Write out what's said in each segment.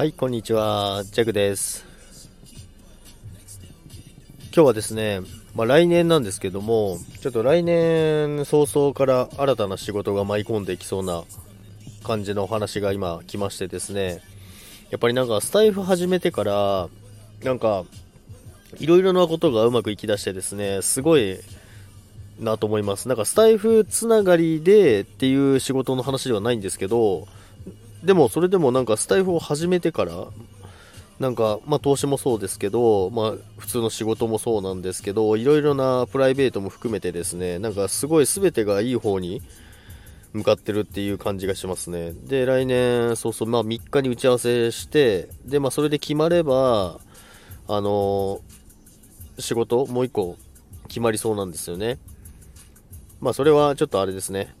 はい、こんにちは、ジャクです。今日はですね、来年なんですけども、ちょっと来年早々から新たな仕事が舞い込んできそうな感じのお話が今来ましてですね、やっぱりスタイフ始めてからいろいろなことがうまくいきだしてですね、すごいなと思います。スタイフつながりでっていう仕事の話ではないんですけど、でもそれでもスタイフを始めてから投資もそうですけど、普通の仕事もそうなんですけど、いろいろなプライベートも含めてですね、すごい全てがいい方に向かってるっていう感じがしますね。で、来年そうそう、3日に打ち合わせして、でそれで決まれば仕事もう1個決まりそうなんですよね。それはちょっとあれですね、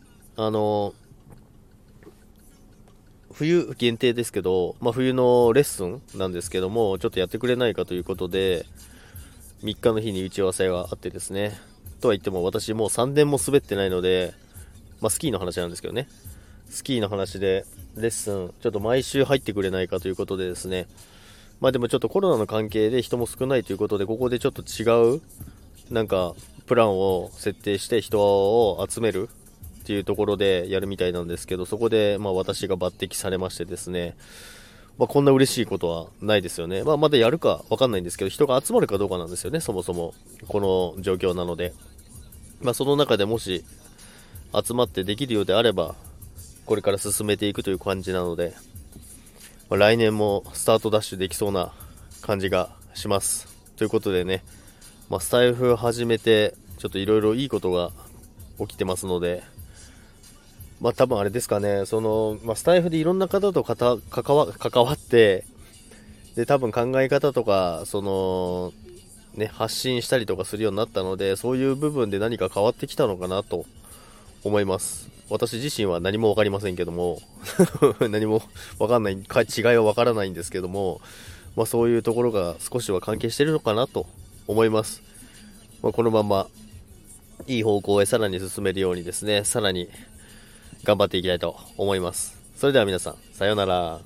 冬限定ですけど、冬のレッスンなんですけども、ちょっとやってくれないかということで、3日の日に打ち合わせがあってですね。とは言っても私もう3年も滑ってないので、スキーの話なんですけどね、スキーの話でレッスンちょっと毎週入ってくれないかということでですね、でもちょっとコロナの関係で人も少ないということで、ここでちょっと違うプランを設定して人を集めるっていうところでやるみたいなんですけど、そこで私が抜擢されましてですね、こんな嬉しいことはないですよね。まだやるか分かんないんですけど、人が集まるかどうかなんですよね、そもそもこの状況なので。その中でもし集まってできるようであれば、これから進めていくという感じなので、来年もスタートダッシュできそうな感じがしますということでね、スタイフ始めてちょっといろいろいいことが起きてますので、多分あれですかね、スタイフでいろんな方と関わって、で多分考え方とか発信したりとかするようになったので、そういう部分で何か変わってきたのかなと思います。私自身は何も分かりませんけども何も分かんない、違いは分からないんですけども、そういうところが少しは関係してるのかなと思います。このままいい方向へさらに進めるようにですね、さらに頑張っていきたいと思います。それでは皆さん、さようなら。